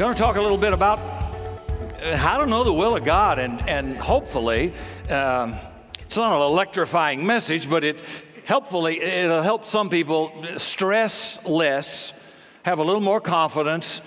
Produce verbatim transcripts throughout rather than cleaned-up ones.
Going to talk a little bit about how to know the will of God, and and hopefully, um, it's not an electrifying message, but it helpfully it'll help some people stress less, have a little more confidence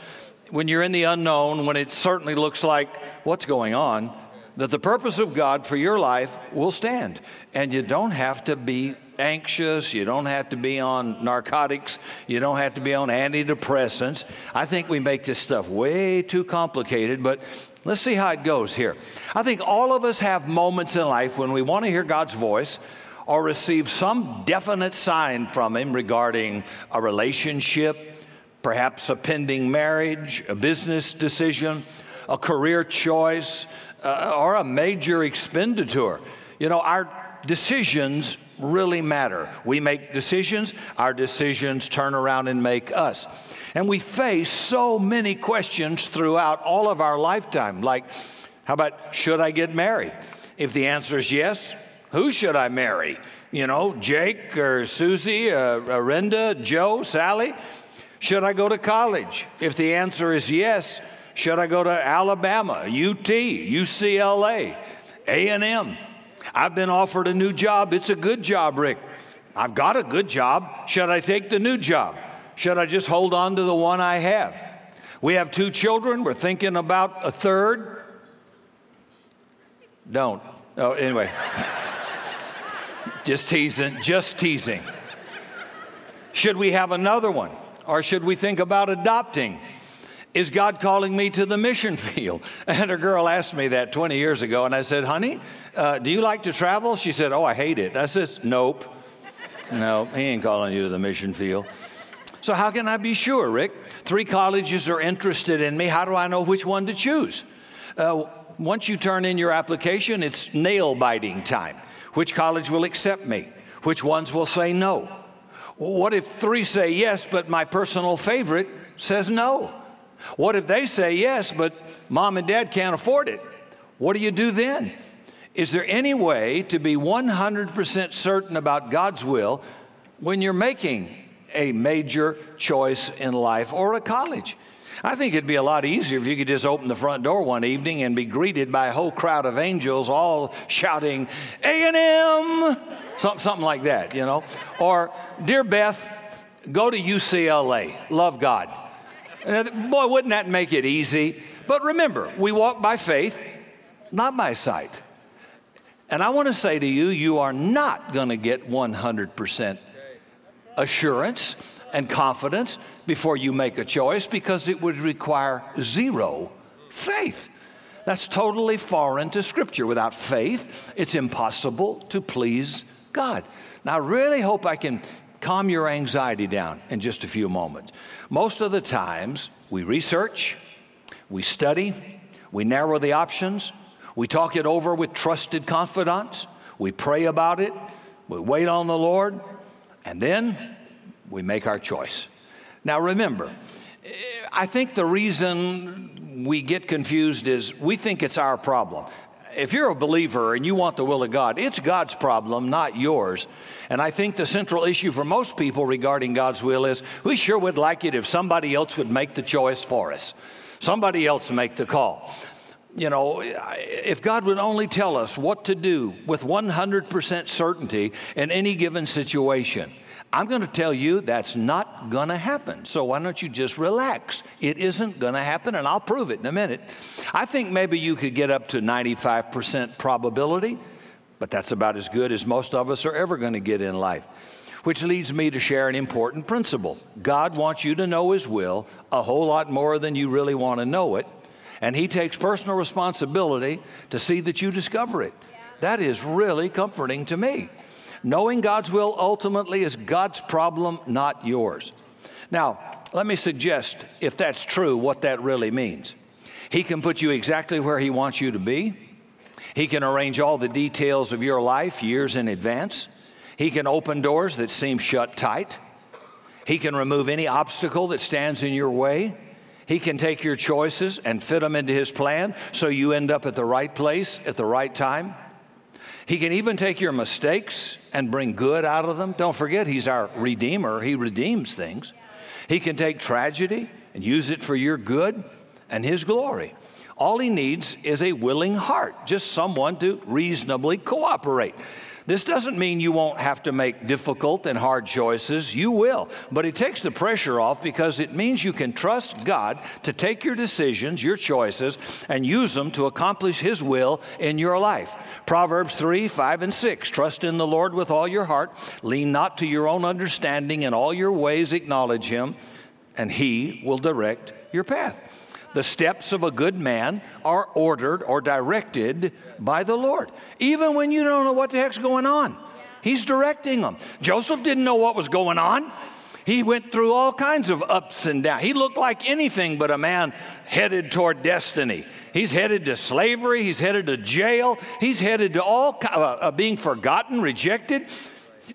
when you're in the unknown, when it certainly looks like what's going on, that the purpose of God for your life will stand. And you don't have to be anxious. You don't have to be on narcotics. You don't have to be on antidepressants. I think we make this stuff way too complicated, but let's see how it goes here. I think all of us have moments in life when we want to hear God's voice or receive some definite sign from Him regarding a relationship, perhaps a pending marriage, a business decision, a career choice, uh, or a major expenditure. You know, our decisions really matter. We make decisions, our decisions turn around and make us. And we face so many questions throughout all of our lifetime, like, how about, should I get married? If the answer is yes, who should I marry? You know, Jake or Susie, uh, Renda, Joe, Sally? Should I go to college? If the answer is yes, should I go to Alabama, U T, U C L A, A and M? I've been offered a new job. It's a good job, Rick. I've got a good job. Should I take the new job? Should I just hold on to the one I have? We have two children. We're thinking about a third. Don't. Oh, anyway. Just teasing. Just teasing. Should we have another one? Or should we think about adopting? Is God calling me to the mission field? And a girl asked me that twenty years ago, and I said, honey, uh, do you like to travel? She said, oh, I hate it. I said, nope. No, He ain't calling you to the mission field. So how can I be sure, Rick? Three colleges are interested in me. How do I know which one to choose? Uh, once you turn in your application, it's nail-biting time. Which college will accept me? Which ones will say no? What if three say yes, but my personal favorite says no? What if they say yes, but mom and dad can't afford it? What do you do then? Is there any way to be one hundred percent certain about God's will when you're making a major choice in life or a college? I think it'd be a lot easier if you could just open the front door one evening and be greeted by a whole crowd of angels all shouting, A and M, something, something like that, you know. Or, dear Beth, go to U C L A. Love God. Boy, wouldn't that make it easy? But remember, we walk by faith, not by sight. And I want to say to you, you are not going to get one hundred percent assurance and confidence before you make a choice, because it would require zero faith. That's totally foreign to Scripture. Without faith, it's impossible to please God. Now, I really hope I can calm your anxiety down in just a few moments. Most of the times, we research, we study, we narrow the options, we talk it over with trusted confidants, we pray about it, we wait on the Lord, and then we make our choice. Now remember, I think the reason we get confused is we think it's our problem. If you're a believer and you want the will of God, it's God's problem, not yours. And I think the central issue for most people regarding God's will is, we sure would like it if somebody else would make the choice for us. Somebody else make the call. You know, if God would only tell us what to do with one hundred percent certainty in any given situation, I'm going to tell you that's not going to happen. So why don't you just relax? It isn't going to happen, and I'll prove it in a minute. I think maybe you could get up to ninety-five percent probability, but that's about as good as most of us are ever going to get in life, which leads me to share an important principle. God wants you to know His will a whole lot more than you really want to know it, and He takes personal responsibility to see that you discover it. Yeah. That is really comforting to me. Knowing God's will ultimately is God's problem, not yours. Now, let me suggest, if that's true, what that really means. He can put you exactly where He wants you to be. He can arrange all the details of your life years in advance. He can open doors that seem shut tight. He can remove any obstacle that stands in your way. He can take your choices and fit them into His plan so you end up at the right place at the right time. He can even take your mistakes and bring good out of them. Don't forget, He's our Redeemer. He redeems things. He can take tragedy and use it for your good. and His glory. All He needs is a willing heart, just someone to reasonably cooperate. This doesn't mean you won't have to make difficult and hard choices. You will. But it takes the pressure off because it means you can trust God to take your decisions, your choices, and use them to accomplish His will in your life. Proverbs three, five, and six, trust in the Lord with all your heart. Lean not to your own understanding. In all your ways acknowledge Him, and He will direct your path. The steps of a good man are ordered or directed by the Lord. Even when you don't know what the heck's going on, He's directing them. Joseph didn't know what was going on. He went through all kinds of ups and downs. He looked like anything but a man headed toward destiny. He's headed to slavery. He's headed to jail. He's headed to all uh, being forgotten, rejected.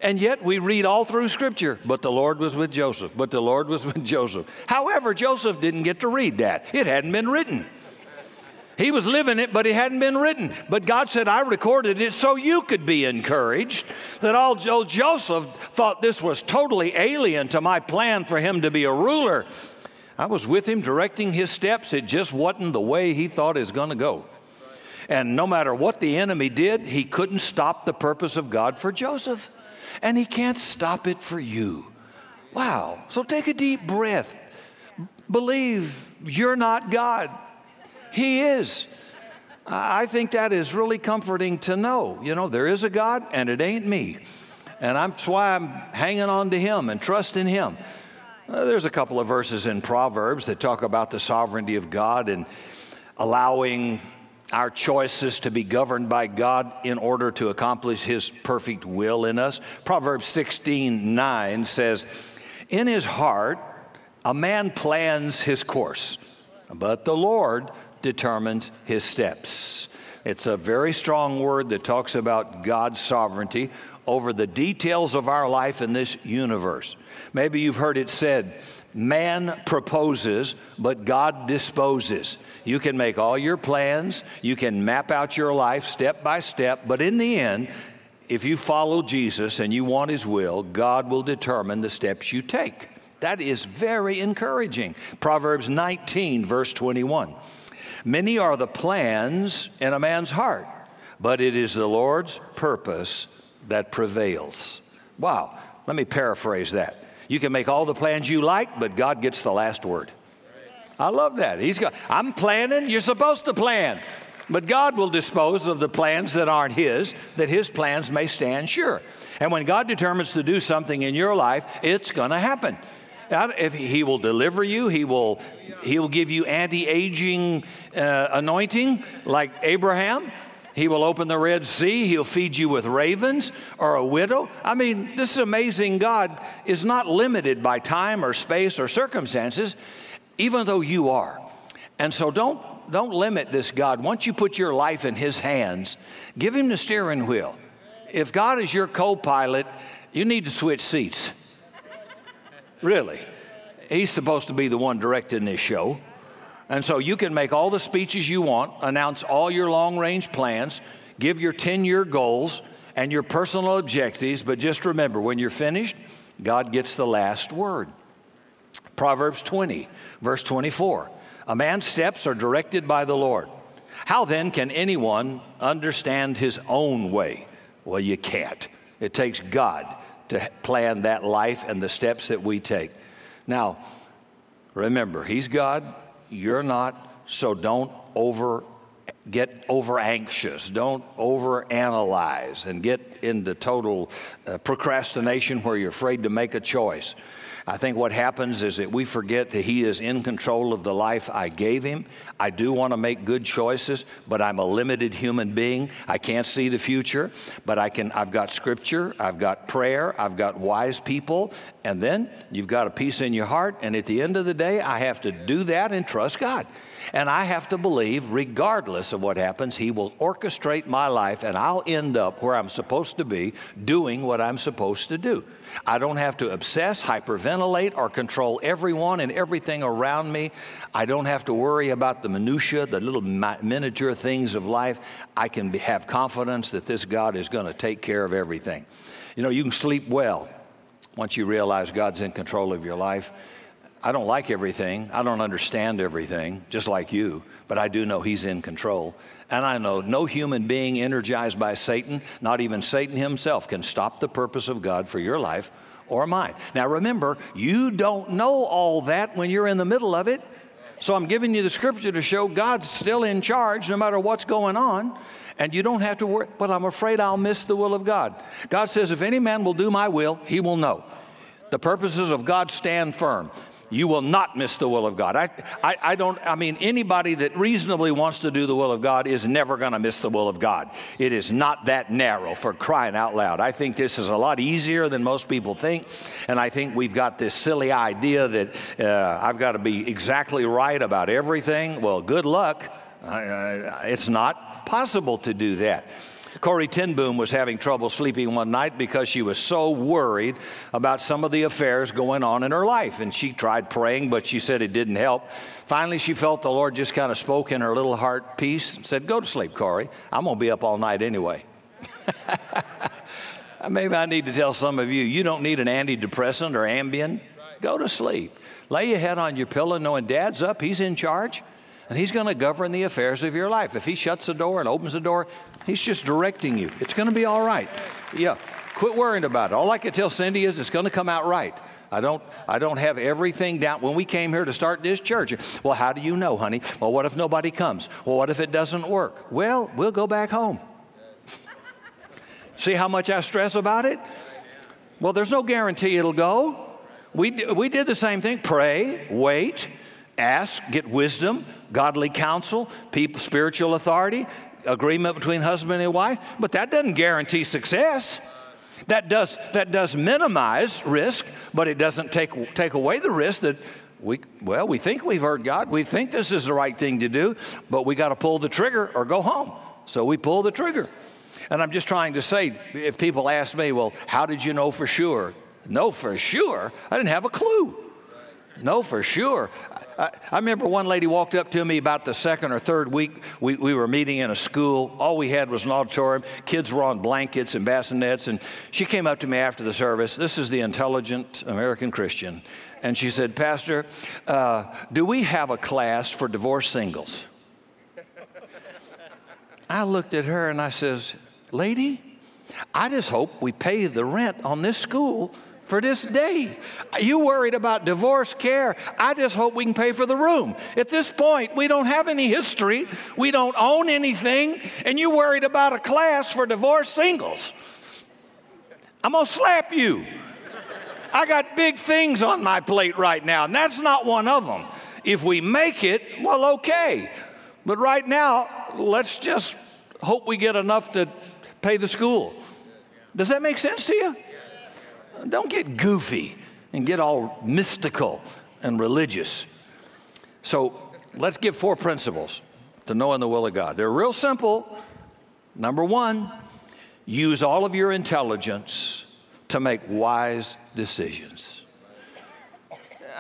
And yet we read all through Scripture, but the Lord was with Joseph, but the Lord was with Joseph. However, Joseph didn't get to read that. It hadn't been written. He was living it, but it hadn't been written. But God said, I recorded it so you could be encouraged. That although Joseph thought this was totally alien to my plan for him to be a ruler, I was with him directing his steps. It just wasn't the way he thought it was going to go. And no matter what the enemy did, he couldn't stop the purpose of God for Joseph. And He can't stop it for you. Wow. So take a deep breath. Believe you're not God. He is. I think that is really comforting to know. You know, there is a God, and it ain't me. And that's why I'm hanging on to Him and trusting Him. Uh, there's a couple of verses in Proverbs that talk about the sovereignty of God and allowing our choices to be governed by God in order to accomplish His perfect will in us. Proverbs sixteen, nine says, in his heart, a man plans his course, but the Lord determines his steps. It's a very strong word that talks about God's sovereignty over the details of our life in this universe. Maybe you've heard it said, man proposes, but God disposes. You can make all your plans. You can map out your life step by step. But in the end, if you follow Jesus and you want His will, God will determine the steps you take. That is very encouraging. Proverbs nineteen, verse twenty-one. Many are the plans in a man's heart, but it is the Lord's purpose that prevails. Wow. Let me paraphrase that. You can make all the plans you like, but God gets the last word. I love that. He's got, I'm planning. You're supposed to plan. But God will dispose of the plans that aren't His, that His plans may stand sure. And when God determines to do something in your life, it's going to happen. If He will deliver you, He will He will give you anti-aging uh, anointing like Abraham. He will open the Red Sea. He'll feed you with ravens or a widow. I mean, this amazing God is not limited by time or space or circumstances, even though you are. And so don't, don't limit this God. Once you put your life in His hands, give Him the steering wheel. If God is your co-pilot, you need to switch seats. Really. He's supposed to be the one directing this show. And so you can make all the speeches you want, announce all your long-range plans, give your ten-year goals and your personal objectives, but just remember, when you're finished, God gets the last word. Proverbs twenty, verse twenty-four, a man's steps are directed by the Lord. How then can anyone understand his own way? Well, you can't. It takes God to plan that life and the steps that we take. Now, remember, He's God. You're not, so don't over get over anxious. Don't over analyze and get into total uh, procrastination where you're afraid to make a choice. I think what happens is that we forget that He is in control of the life I gave Him. I do want to make good choices, but I'm a limited human being. I can't see the future, but I can. I've got Scripture, I've got prayer, I've got wise people, and then you've got a peace in your heart, and at the end of the day, I have to do that and trust God. And I have to believe, regardless of what happens, He will orchestrate my life, and I'll end up where I'm supposed to be, doing what I'm supposed to do. I don't have to obsess, hyperventilate, or control everyone and everything around me. I don't have to worry about the minutia, the little miniature things of life. I can be, have confidence that this God is going to take care of everything. You know, you can sleep well once you realize God's in control of your life. I don't like everything. I don't understand everything, just like you, but I do know he's in control. And I know no human being energized by Satan, not even Satan himself, can stop the purpose of God for your life or mine. Now remember, you don't know all that when you're in the middle of it. So I'm giving you the scripture to show God's still in charge no matter what's going on. And you don't have to worry, but I'm afraid I'll miss the will of God. God says, if any man will do my will, he will know. The purposes of God stand firm. You will not miss the will of God. I, I, I don't, I mean, anybody that reasonably wants to do the will of God is never going to miss the will of God. It is not that narrow, for crying out loud. I think this is a lot easier than most people think. And I think we've got this silly idea that uh, I've got to be exactly right about everything. Well, good luck. I, I, it's not possible to do that. Corrie Ten Boom was having trouble sleeping one night because she was so worried about some of the affairs going on in her life. And she tried praying, but she said it didn't help. Finally, she felt the Lord just kind of spoke in her little heart peace and said, go to sleep, Corrie. I'm going to be up all night anyway. Maybe I need to tell some of you, you don't need an antidepressant or Ambien. Go to sleep. Lay your head on your pillow knowing Dad's up. He's in charge. And he's going to govern the affairs of your life. If he shuts the door and opens the door, he's just directing you. It's going to be all right. Yeah, quit worrying about it. All I can tell Cindy is it's going to come out right. I don't I don't have everything down. When we came here to start this church, well, how do you know, honey? Well, what if nobody comes? Well, what if it doesn't work? Well, we'll go back home. See how much I stress about it? Well, there's no guarantee it'll go. We, we did the same thing. Pray, wait. Ask, get wisdom, godly counsel, people, spiritual authority, agreement between husband and wife. But that doesn't guarantee success. That does that does minimize risk, but it doesn't take take away the risk that we well we think we've heard God, we think this is the right thing to do, but we got to pull the trigger or go home. So we pull the trigger. And I'm just trying to say, if people ask me, well, how did you know for sure? No, for sure, I didn't have a clue. No, for sure. I, I remember one lady walked up to me about the second or third week. We, we were meeting in a school. All we had was an auditorium. Kids were on blankets and bassinets. And she came up to me after the service. This is the intelligent American Christian. And she said, Pastor, uh, do we have a class for divorced singles? I looked at her and I says, lady, I just hope we pay the rent on this school for this day. You worried about divorce care. I just hope we can pay for the room. At this point, we don't have any history. We don't own anything. And you worried about a class for divorced singles. I'm going to slap you. I got big things on my plate right now, and that's not one of them. If we make it, well, okay. But right now, let's just hope we get enough to pay the school. Does that make sense to you? Don't get goofy and get all mystical and religious. So let's give four principles to knowing the will of God. They're real simple. Number one, use all of your intelligence to make wise decisions.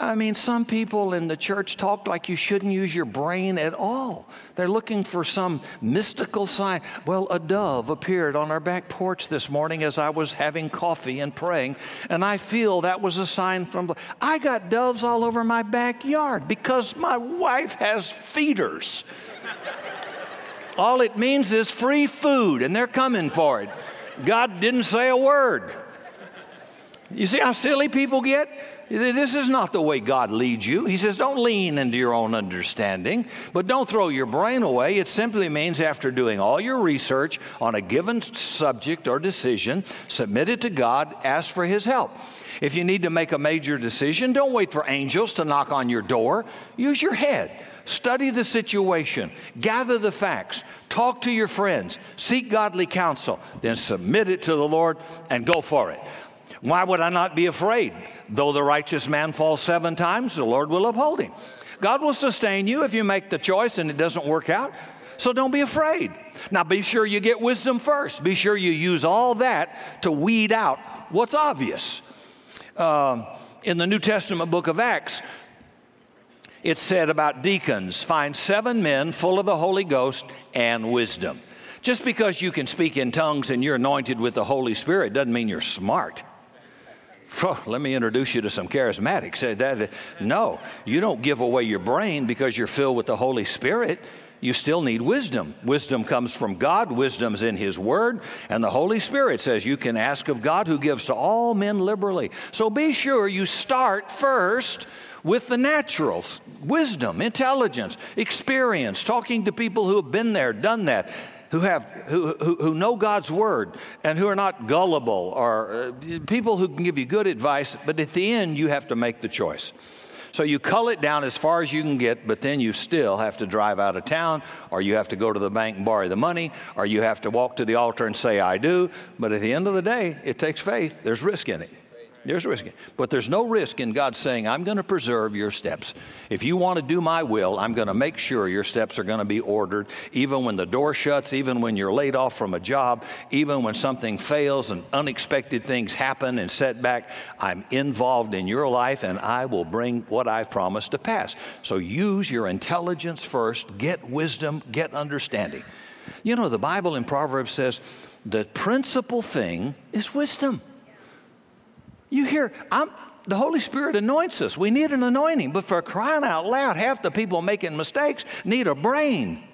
I mean, some people in the church talk like you shouldn't use your brain at all. They're looking for some mystical sign. Well, a dove appeared on our back porch this morning as I was having coffee and praying, and I feel that was a sign from... I got doves all over my backyard because my wife has feeders. All it means is free food, and they're coming for it. God didn't say a word. You see how silly people get? This is not the way God leads you. He says, don't lean into your own understanding, but don't throw your brain away. It simply means after doing all your research on a given subject or decision, submit it to God, ask for his help. If you need to make a major decision, don't wait for angels to knock on your door. Use your head. Study the situation. Gather the facts. Talk to your friends. Seek godly counsel. Then submit it to the Lord and go for it. Why would I not be afraid? Though the righteous man falls seven times, the Lord will uphold him. God will sustain you if you make the choice and it doesn't work out. So don't be afraid. Now be sure you get wisdom first. Be sure you use all that to weed out what's obvious. Um, in the New Testament book of Acts, it said about deacons, find seven men full of the Holy Ghost and wisdom. Just because you can speak in tongues and you're anointed with the Holy Spirit doesn't mean you're smart. let me introduce you to some charismatics. That, no, you don't give away your brain because you're filled with the Holy Spirit. You still need wisdom. Wisdom comes from God. Wisdom's in His Word. And the Holy Spirit says you can ask of God, who gives to all men liberally. So be sure you start first with the naturals, wisdom, intelligence, experience, talking to people who have been there, done that, who have who, who who know God's Word and who are not gullible, or uh, people who can give you good advice, but at the end you have to make the choice. So you cull it down as far as you can get, but then you still have to drive out of town, or you have to go to the bank and borrow the money, or you have to walk to the altar and say, I do. But at the end of the day, it takes faith. There's risk in it. There's risk. But there's no risk in God saying, I'm going to preserve your steps. If you want to do my will, I'm going to make sure your steps are going to be ordered, even when the door shuts, even when you're laid off from a job, even when something fails and unexpected things happen and setback. I'm involved in your life, and I will bring what I've promised to pass. So use your intelligence first. Get wisdom. Get understanding. You know, the Bible in Proverbs says the principal thing is wisdom. You hear, I'm, the Holy Spirit anoints us. We need an anointing. But for crying out loud, half the people making mistakes need a brain.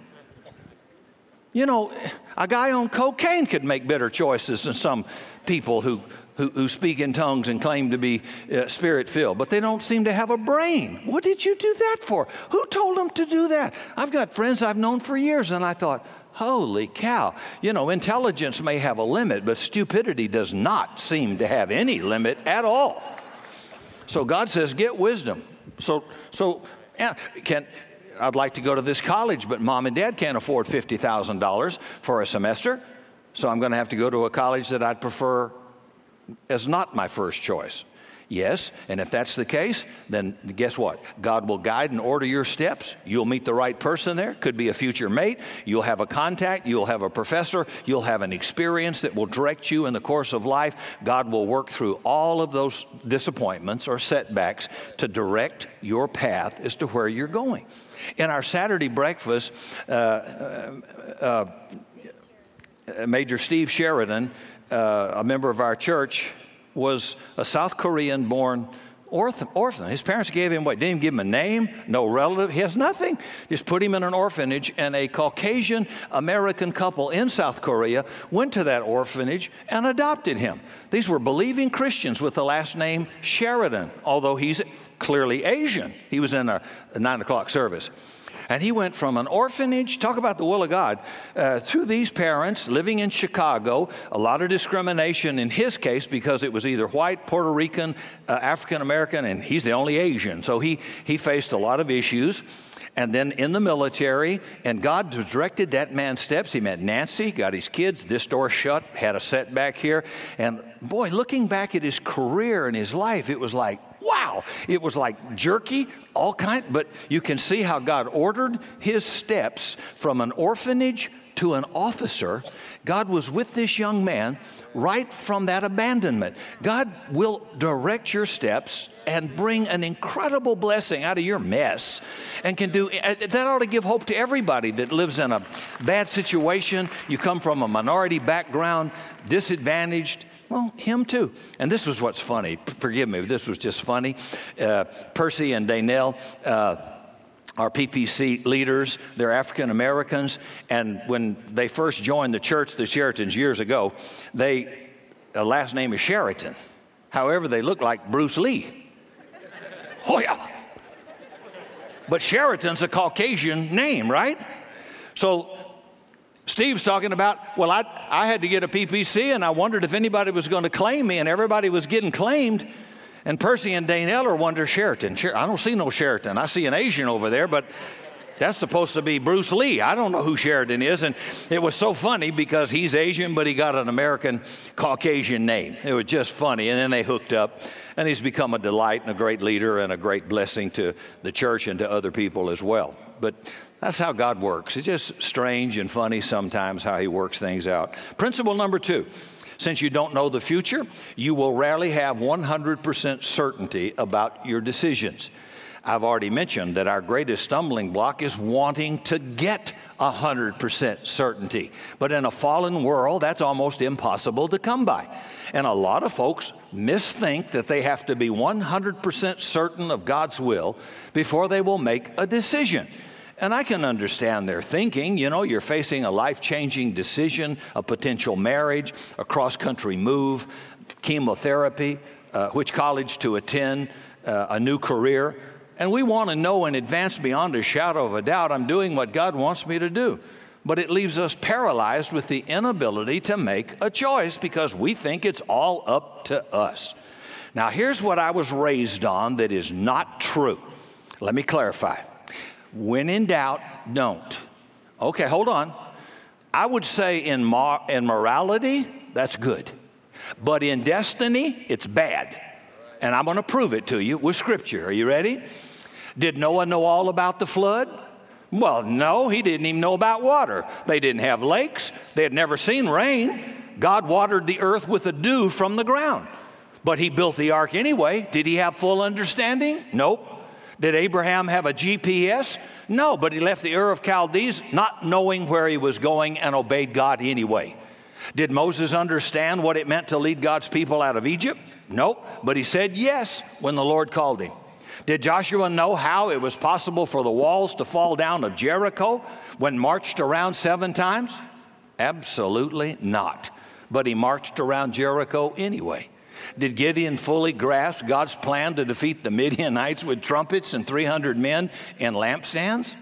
You know, a guy on cocaine could make better choices than some people who, who, who speak in tongues and claim to be uh, Spirit-filled. But they don't seem to have a brain. What did you do that for? Who told them to do that? I've got friends I've known for years, and I thought, holy cow. You know, intelligence may have a limit, but stupidity does not seem to have any limit at all. So God says, get wisdom. So, so can, I'd like to go to this college, but mom and dad can't afford fifty thousand dollars for a semester. So I'm going to have to go to a college that I'd prefer as not my first choice. Yes, and if that's the case, then guess what? God will guide and order your steps. You'll meet the right person there. Could be a future mate. You'll have a contact. You'll have a professor. You'll have an experience that will direct you in the course of life. God will work through all of those disappointments or setbacks to direct your path as to where you're going. In our Saturday breakfast, uh, uh, uh, Major Steve Sheridan, uh, a member of our church, was a South Korean-born orphan. His parents gave him what? Didn't even give him a name, no relative. He has nothing. Just put him in an orphanage, and a Caucasian-American couple in South Korea went to that orphanage and adopted him. These were believing Christians with the last name Sheridan, although he's clearly Asian. He was in a nine o'clock service. And he went from an orphanage, talk about the will of God, uh, through these parents living in Chicago, a lot of discrimination in his case because it was either white, Puerto Rican, uh, African American, and he's the only Asian. So he, he faced a lot of issues. And then in the military, and God directed that man's steps. He met Nancy, got his kids, this door shut, had a setback here. And boy, looking back at his career and his life, it was like, wow, it was like jerky, all kind, but you can see how God ordered his steps from an orphanage to an officer. God was with this young man right from that abandonment. God will direct your steps and bring an incredible blessing out of your mess and can do, that ought to give hope to everybody that lives in a bad situation. You come from a minority background, disadvantaged. Well, him too. And this was what's funny. Forgive me, but this was just funny. Uh, Percy and Danelle uh, are P P C leaders. They're African Americans. And when they first joined the church, the Sheratons, years ago, they, the last name is Sheraton. However, they look like Bruce Lee. Oh, yeah. But Sheraton's a Caucasian name, right? So Steve's talking about, well, I, I had to get a P P C, and I wondered if anybody was going to claim me, and everybody was getting claimed. And Percy and Danelle are wondering, Sheraton, Sher- I don't see no Sheraton. I see an Asian over there, but that's supposed to be Bruce Lee. I don't know who Sheridan is. And it was so funny because he's Asian, but he got an American Caucasian name. It was just funny. And then they hooked up, and he's become a delight and a great leader and a great blessing to the church and to other people as well. But that's how God works. It's just strange and funny sometimes how he works things out. Principle number two, since you don't know the future, you will rarely have one hundred percent certainty about your decisions. I've already mentioned that our greatest stumbling block is wanting to get one hundred percent certainty. But in a fallen world, that's almost impossible to come by. And a lot of folks misthink that they have to be one hundred percent certain of God's will before they will make a decision. And I can understand their thinking. You know, you're facing a life-changing decision, a potential marriage, a cross-country move, chemotherapy, uh, which college to attend, uh, a new career. And we want to know in advance beyond a shadow of a doubt, I'm doing what God wants me to do. But it leaves us paralyzed with the inability to make a choice because we think it's all up to us. Now, here's what I was raised on that is not true. Let me clarify. When in doubt, don't. Okay, hold on. I would say in, mor- in morality, that's good. But in destiny, it's bad. And I'm going to prove it to you with Scripture. Are you ready? Did Noah know all about the flood? Well, no, he didn't even know about water. They didn't have lakes. They had never seen rain. God watered the earth with a dew from the ground. But he built the ark anyway. Did he have full understanding? Nope. Did Abraham have a G P S? No, but he left the Ur of Chaldees not knowing where he was going and obeyed God anyway. Did Moses understand what it meant to lead God's people out of Egypt? Nope, but he said yes when the Lord called him. Did Joshua know how it was possible for the walls to fall down of Jericho when marched around seven times? Absolutely not, but he marched around Jericho anyway. Did Gideon fully grasp God's plan to defeat the Midianites with trumpets and three hundred men and lampstands?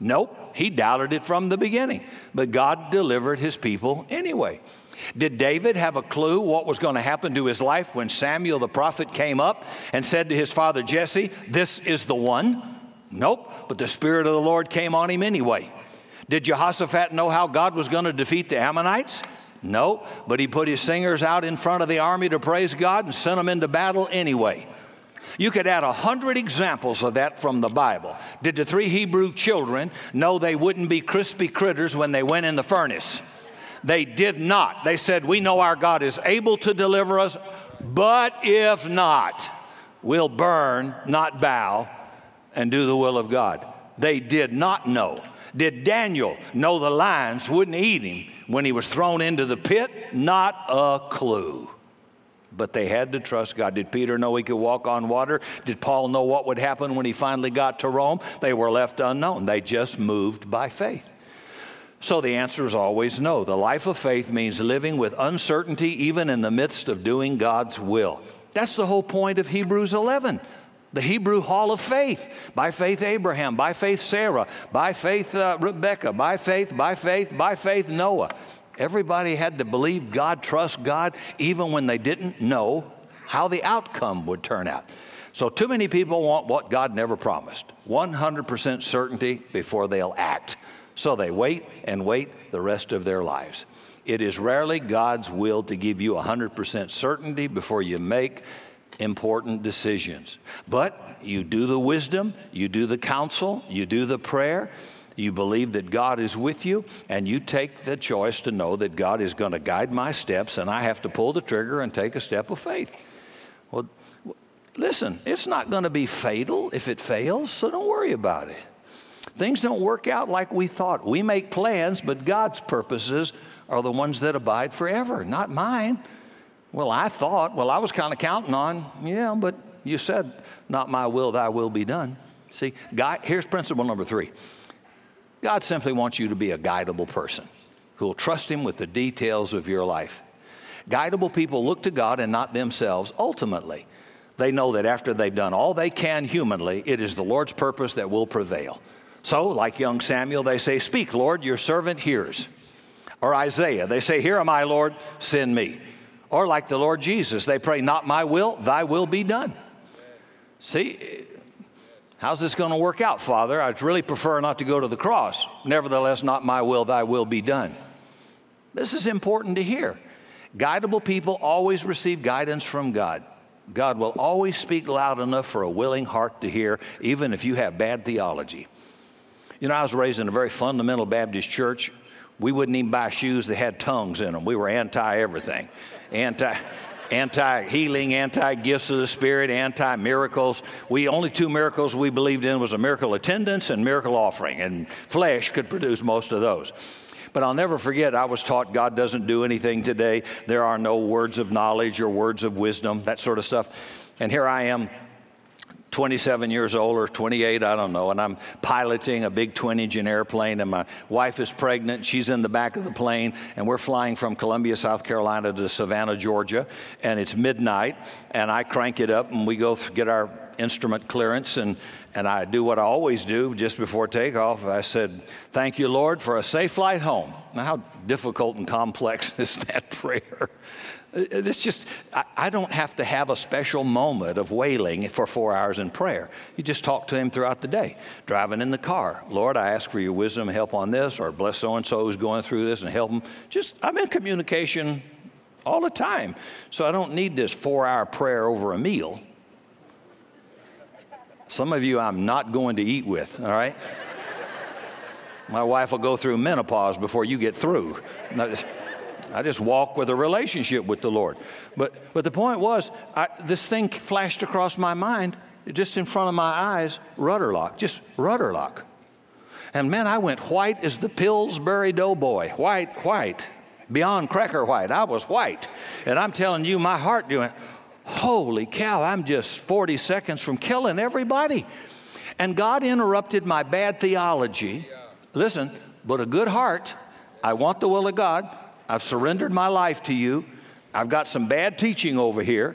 Nope, he doubted it from the beginning, but God delivered his people anyway. Did David have a clue what was going to happen to his life when Samuel the prophet came up and said to his father Jesse, "This is the one"? Nope, but the Spirit of the Lord came on him anyway. Did Jehoshaphat know how God was going to defeat the Ammonites? No, but he put his singers out in front of the army to praise God and sent them into battle anyway. You could add a hundred examples of that from the Bible. Did the three Hebrew children know they wouldn't be crispy critters when they went in the furnace? They did not. They said, "We know our God is able to deliver us, but if not, we'll burn, not bow, and do the will of God." They did not know. Did Daniel know the lions wouldn't eat him when he was thrown into the pit? Not a clue. But they had to trust God. Did Peter know he could walk on water? Did Paul know what would happen when he finally got to Rome? They were left unknown. They just moved by faith. So the answer is always no. The life of faith means living with uncertainty even in the midst of doing God's will. That's the whole point of Hebrews eleven. The Hebrew Hall of Faith. By faith, Abraham. By faith, Sarah. By faith, uh, Rebecca. By faith, by faith, by faith, Noah. Everybody had to believe God, trust God, even when they didn't know how the outcome would turn out. So too many people want what God never promised. one hundred percent certainty before they'll act. So they wait and wait the rest of their lives. It is rarely God's will to give you one hundred percent certainty before you make important decisions. But you do the wisdom, you do the counsel, you do the prayer, you believe that God is with you, and you take the choice to know that God is going to guide my steps, and I have to pull the trigger and take a step of faith. Well, listen, it's not going to be fatal if it fails, so don't worry about it. Things don't work out like we thought. We make plans, but God's purposes are the ones that abide forever, not mine. Well, I thought, well, I was kind of counting on, yeah, but you said, "Not my will, thy will be done." See, God, here's principle number three. God simply wants you to be a guidable person who will trust him with the details of your life. Guidable people look to God and not themselves ultimately. They know that after they've done all they can humanly, it is the Lord's purpose that will prevail. So, like young Samuel, they say, "Speak, Lord, your servant hears." Or Isaiah, they say, "Here am I, Lord, send me." Or like the Lord Jesus, they pray, "Not my will, thy will be done." See, how's this going to work out, Father? I'd really prefer not to go to the cross. Nevertheless, not my will, thy will be done. This is important to hear. Guidable people always receive guidance from God. God will always speak loud enough for a willing heart to hear, even if you have bad theology. You know, I was raised in a very fundamental Baptist church. We wouldn't even buy shoes that had tongues in them. We were anti everything. Anti, anti-healing, anti-gifts of the Spirit, anti-miracles. We only two miracles we believed in was a miracle attendance and miracle offering, and flesh could produce most of those. But I'll never forget, I was taught God doesn't do anything today. There are no words of knowledge or words of wisdom, that sort of stuff. And here I am, twenty-seven years old or twenty-eight, I don't know, and I'm piloting a big twin-engine airplane, and my wife is pregnant. She's in the back of the plane, and we're flying from Columbia, South Carolina to Savannah, Georgia, and it's midnight, and I crank it up, and we go th- get our instrument clearance, and, and I do what I always do just before takeoff. I said, "Thank you, Lord, for a safe flight home." Now, how difficult and complex is that prayer? It's just, I don't have to have a special moment of wailing for four hours in prayer. You just talk to him throughout the day, driving in the car. "Lord, I ask for your wisdom and help on this," or "bless so-and-so who's going through this and help them." Just, I'm in communication all the time. So I don't need this four-hour prayer over a meal. Some of you I'm not going to eat with, all right? My wife will go through menopause before you get through. I just walk with a relationship with the Lord. But but the point was, I, this thing flashed across my mind, just in front of my eyes, Rudderlock, just Rudderlock. And man, I went white as the Pillsbury Doughboy, white, white, beyond cracker white. I was white. And I'm telling you, my heart doing, holy cow, I'm just forty seconds from killing everybody. And God interrupted my bad theology. Listen, but a good heart, I want the will of God. I've surrendered my life to you. I've got some bad teaching over here.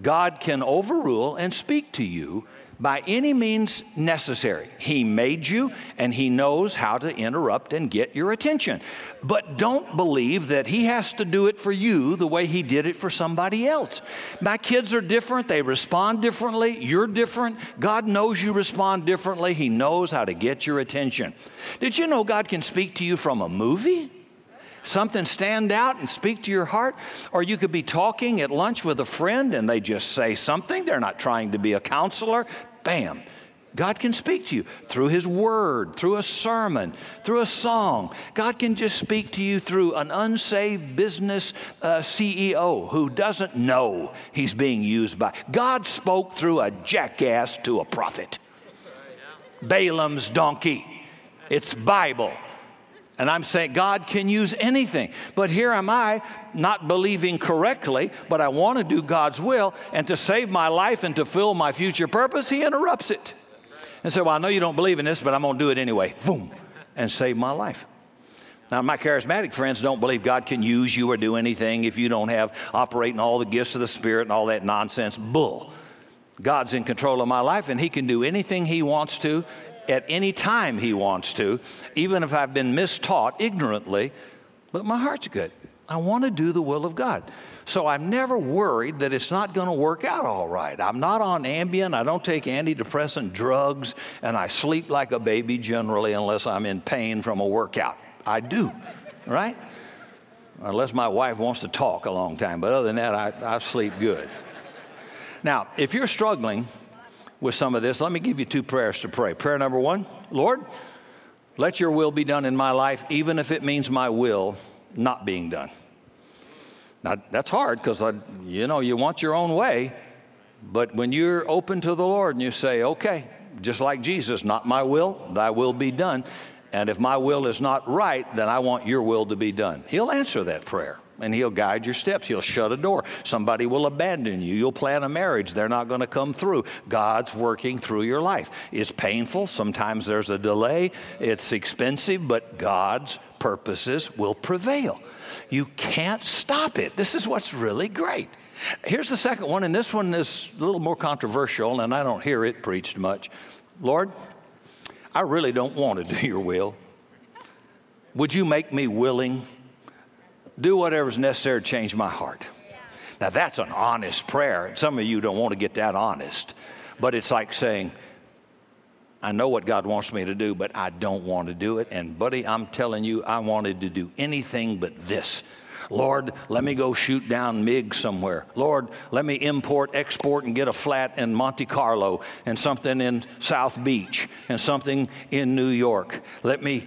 God can overrule and speak to you by any means necessary. He made you, and he knows how to interrupt and get your attention. But don't believe that he has to do it for you the way he did it for somebody else. My kids are different. They respond differently. You're different. God knows you respond differently. He knows how to get your attention. Did you know God can speak to you from a movie? Something stand out and speak to your heart. Or you could be talking at lunch with a friend and they just say something. They're not trying to be a counselor. Bam. God can speak to you through his word, through a sermon, through a song. God can just speak to you through an unsaved business uh, C E O who doesn't know he's being used by. God spoke through a jackass to a prophet. Balaam's donkey. It's Bible. And I'm saying God can use anything. But here am I, not believing correctly, but I want to do God's will. And to save my life and to fulfill my future purpose, he interrupts it. And said, "Well, I know you don't believe in this, but I'm going to do it anyway." Boom. And save my life. Now, my charismatic friends don't believe God can use you or do anything if you don't have operating all the gifts of the Spirit and all that nonsense. Bull. God's in control of my life, and he can do anything he wants to at any time he wants to, even if I've been mistaught ignorantly, but my heart's good. I want to do the will of God. So I'm never worried that it's not going to work out all right. I'm not on Ambien. I don't take antidepressant drugs, and I sleep like a baby generally unless I'm in pain from a workout. I do, right? Unless my wife wants to talk a long time, but other than that, I, I sleep good. Now, if you're struggling with some of this, let me give you two prayers to pray. Prayer number one, Lord, let your will be done in my life, even if it means my will not being done. Now, that's hard because, you know, you want your own way. But when you're open to the Lord and you say, okay, just like Jesus, not my will, thy will be done. And if my will is not right, then I want your will to be done. He'll answer that prayer. And he'll guide your steps. He'll shut a door. Somebody will abandon you. You'll plan a marriage. They're not going to come through. God's working through your life. It's painful. Sometimes there's a delay. It's expensive, but God's purposes will prevail. You can't stop it. This is what's really great. Here's the second one, and this one is a little more controversial, and I don't hear it preached much. Lord, I really don't want to do your will. Would you make me willing? Do whatever's necessary to change my heart. Now, that's an honest prayer. Some of you don't want to get that honest. But it's like saying, I know what God wants me to do, but I don't want to do it. And, buddy, I'm telling you, I wanted to do anything but this. Lord, let me go shoot down MiG somewhere. Lord, let me import, export, and get a flat in Monte Carlo and something in South Beach and something in New York. Let me...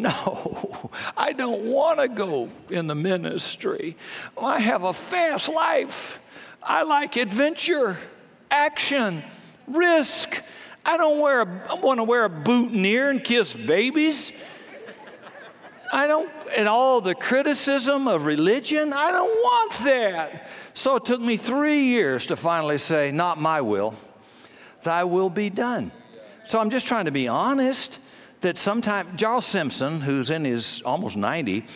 No, I don't want to go in the ministry. I have a fast life. I like adventure, action, risk. I don't wear a, I want to wear a boutonniere and kiss babies. I don't, and all the criticism of religion, I don't want that. So it took me three years to finally say, not my will, thy will be done. So I'm just trying to be honest that sometimes, Charles Simpson, who's in his almost ninety,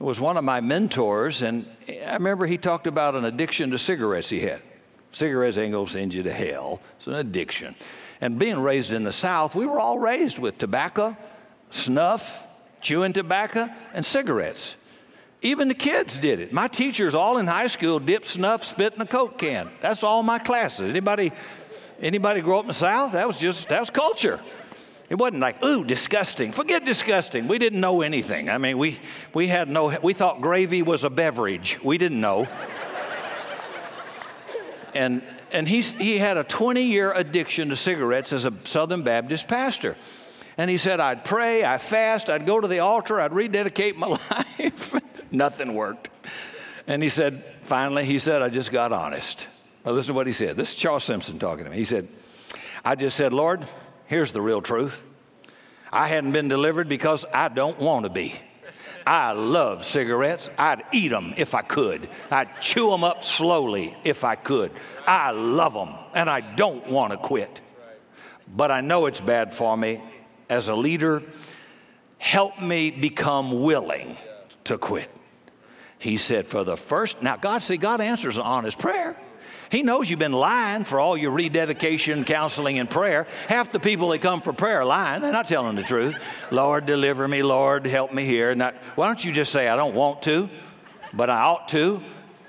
was one of my mentors, and I remember he talked about an addiction to cigarettes he had. Cigarettes ain't gonna send you to hell. It's an addiction. And being raised in the South, we were all raised with tobacco, snuff, chewing tobacco, and cigarettes. Even the kids did it. My teachers all in high school dipped snuff, spit in a Coke can. That's all my classes. Anybody anybody grow up in the South? That was just, that was culture. It wasn't like, ooh, disgusting. Forget disgusting. We didn't know anything. I mean, we we had no, we thought gravy was a beverage. We didn't know. and and he, he had a twenty-year addiction to cigarettes as a Southern Baptist pastor. And he said, I'd pray, I fast, I'd go to the altar, I'd rededicate my life. Nothing worked. And he said, finally, he said, I just got honest. Now, listen to what he said. This is Charles Simpson talking to me. He said, I just said, Lord, here's the real truth. I hadn't been delivered because I don't want to be. I love cigarettes. I'd eat them if I could. I'd chew them up slowly if I could. I love them, and I don't want to quit. But I know it's bad for me. As a leader, help me become willing to quit. He said, for the first, now God, see, God answers an honest prayer. He knows you've been lying for all your rededication, counseling, and prayer. Half the people that come for prayer are lying. They're not telling the truth. Lord, deliver me. Lord, help me here. Not, why don't you just say, I don't want to, but I ought to.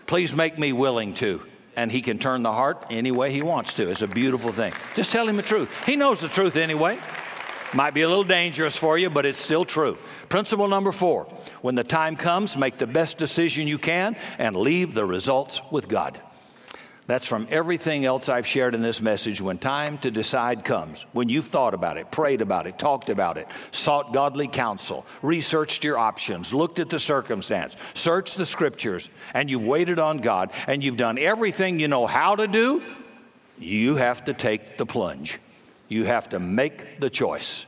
Please make me willing to. And he can turn the heart any way he wants to. It's a beautiful thing. Just tell him the truth. He knows the truth anyway. Might be a little dangerous for you, but it's still true. Principle number four, when the time comes, make the best decision you can and leave the results with God. That's from everything else I've shared in this message. When time to decide comes, when you've thought about it, prayed about it, talked about it, sought godly counsel, researched your options, looked at the circumstance, searched the scriptures, and you've waited on God, and you've done everything you know how to do, you have to take the plunge. You have to make the choice.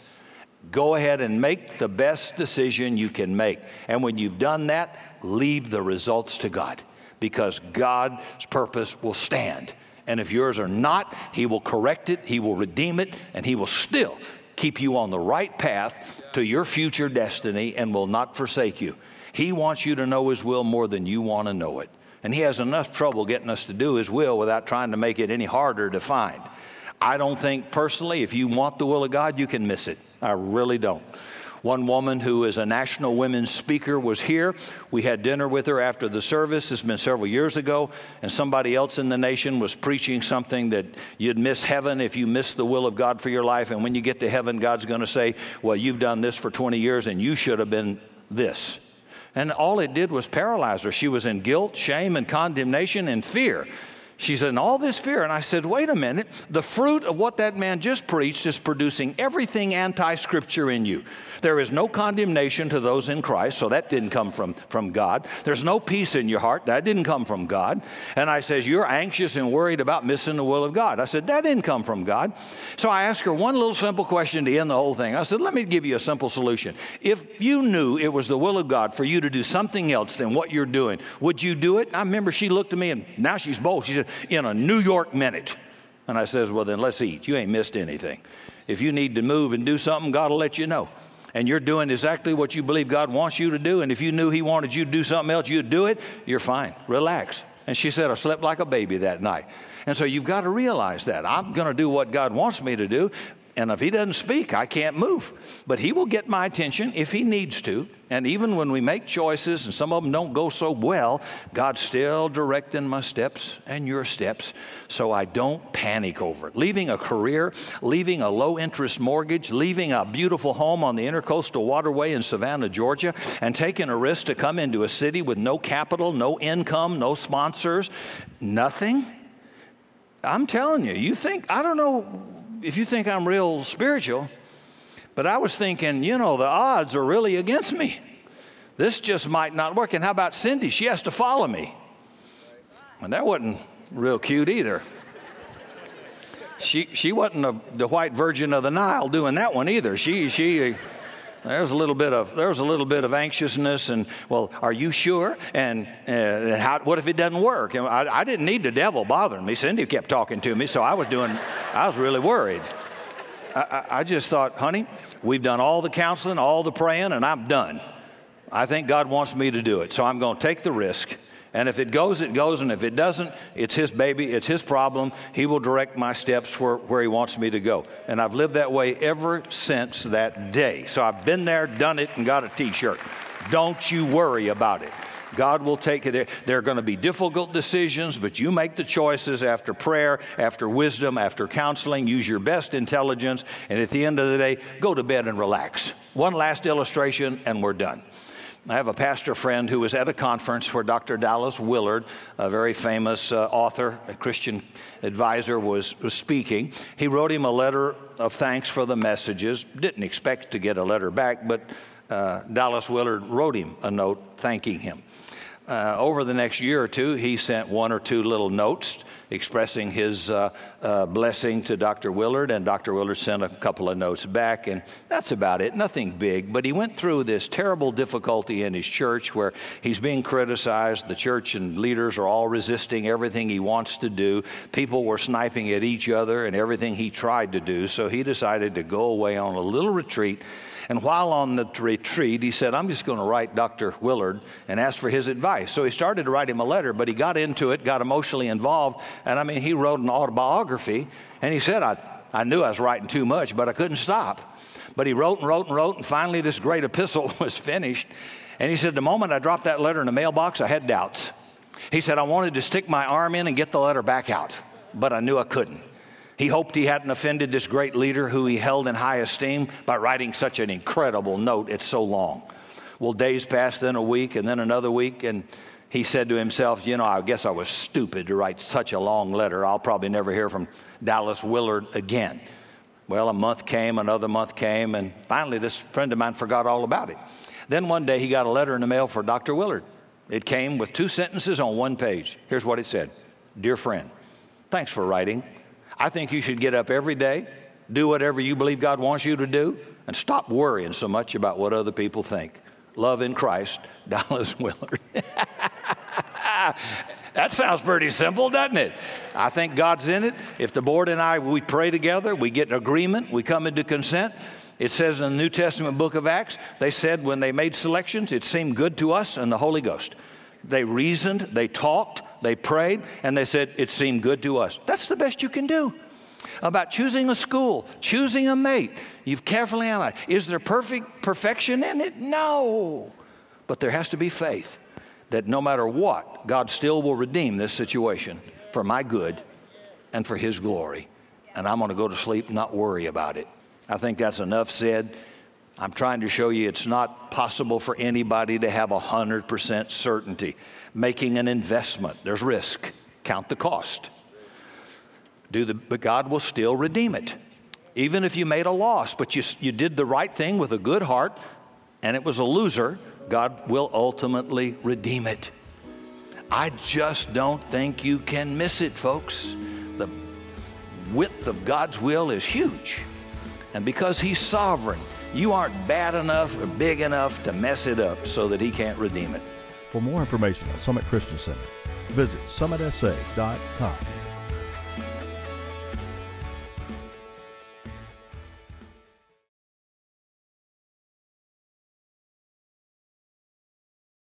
Go ahead and make the best decision you can make. And when you've done that, leave the results to God, because God's purpose will stand. And if yours are not, He will correct it, He will redeem it, and He will still keep you on the right path to your future destiny and will not forsake you. He wants you to know His will more than you want to know it. And He has enough trouble getting us to do His will without trying to make it any harder to find. I don't think personally, if you want the will of God, you can miss it. I really don't. One woman who is a national women's speaker was here. We had dinner with her after the service. It's been several years ago. And somebody else in the nation was preaching something that you'd miss heaven if you missed the will of God for your life. And when you get to heaven, God's going to say, well, you've done this for twenty years and you should have been this. And all it did was paralyze her. She was in guilt, shame, and condemnation and fear. She's in all this fear. And I said, wait a minute. The fruit of what that man just preached is producing everything anti-Scripture in you. There is no condemnation to those in Christ, so that didn't come from, from God. There's no peace in your heart. That didn't come from God. And I says, you're anxious and worried about missing the will of God. I said, that didn't come from God. So I asked her one little simple question to end the whole thing. I said, let me give you a simple solution. If you knew it was the will of God for you to do something else than what you're doing, would you do it? I remember she looked at me, and now she's bold. She said, in a New York minute. And I says, well, then let's eat. You ain't missed anything. If you need to move and do something, God will let you know. And you're doing exactly what you believe God wants you to do. And if you knew He wanted you to do something else, you'd do it. You're fine. Relax. And she said, I slept like a baby that night. And so you've got to realize that. I'm going to do what God wants me to do. And if He doesn't speak, I can't move. But He will get my attention if He needs to. And even when we make choices and some of them don't go so well, God's still directing my steps and your steps, so I don't panic over it. Leaving a career, leaving a low-interest mortgage, leaving a beautiful home on the Intercoastal Waterway in Savannah, Georgia, and taking a risk to come into a city with no capital, no income, no sponsors, nothing. I'm telling you, you think, I don't know... If you think I'm real spiritual, But I was thinking, you know, the odds are really against me. This just might not work. And how about Cindy? She has to follow me. And that wasn't real cute either. She she wasn't a, the white virgin of the Nile doing that one either. She she there's a little bit of there's a little bit of anxiousness and, well, are you sure? And uh, how, what if it doesn't work? And I, I didn't need the devil bothering me. Cindy kept talking to me, so I was doing I was really worried. I, I, I just thought, honey, we've done all the counseling, all the praying, and I'm done. I think God wants me to do it, so I'm going to take the risk. And if it goes, it goes, and if it doesn't, it's his baby, it's his problem. He will direct my steps where, where he wants me to go. And I've lived that way ever since that day. So I've been there, done it, and got a T-shirt. Don't you worry about it. God will take it there. There are going to be difficult decisions, but you make the choices after prayer, after wisdom, after counseling. Use your best intelligence, and at the end of the day, go to bed and relax. One last illustration, and we're done. I have a pastor friend who was at a conference where Doctor Dallas Willard, a very famous uh, author, a Christian advisor, was, was speaking. He wrote him a letter of thanks for the messages. Didn't expect to get a letter back, but uh, Dallas Willard wrote him a note thanking him. Uh, over the next year or two, he sent one or two little notes expressing his uh, uh, blessing to Doctor Willard, and Doctor Willard sent a couple of notes back, and that's about it, nothing big. But he went through this terrible difficulty in his church where he's being criticized. The church and leaders are all resisting everything he wants to do. People were sniping at each other and everything he tried to do, so he decided to go away on a little retreat. And while on the retreat, he said, I'm just going to write Doctor Willard and ask for his advice. So he started to write him a letter, but he got into it, got emotionally involved. And I mean, he wrote an autobiography. And he said, I, I knew I was writing too much, but I couldn't stop. But he wrote and wrote and wrote. And finally, this great epistle was finished. And he said, the moment I dropped that letter in the mailbox, I had doubts. He said, I wanted to stick my arm in and get the letter back out, but I knew I couldn't. He hoped he hadn't offended this great leader who he held in high esteem by writing such an incredible note. It's so long. Well, days passed, then a week, and then another week, and he said to himself, you know, I guess I was stupid to write such a long letter. I'll probably never hear from Dallas Willard again. Well, a month came, another month came, and finally this friend of mine forgot all about it. Then one day he got a letter in the mail for Doctor Willard. It came with two sentences on one page. Here's what it said. Dear friend, thanks for writing. I think you should get up every day, do whatever you believe God wants you to do, and stop worrying so much about what other people think. Love in Christ, Dallas Willard. That sounds pretty simple, doesn't it? I think God's in it. If the board and I, we pray together, we get an agreement, we come into consent. It says in the New Testament book of Acts, they said when they made selections, it seemed good to us and the Holy Ghost. They reasoned, they talked, they prayed, and they said, it seemed good to us. That's the best you can do. About choosing a school, choosing a mate, you've carefully analyzed. Is there perfect perfection in it? No. But there has to be faith that no matter what, God still will redeem this situation for my good and for his glory. And I'm going to go to sleep and not worry about it. I think that's enough said. I'm trying to show you it's not possible for anybody to have one hundred percent certainty. Making an investment, there's risk. Count the cost. Do the, but God will still redeem it. Even if you made a loss, but you, you did the right thing with a good heart, and it was a loser, God will ultimately redeem it. I just don't think you can miss it, folks. The width of God's will is huge. And because he's sovereign, you aren't bad enough or big enough to mess it up so that he can't redeem it. For more information on Summit Christian Center, visit summit s a dot com.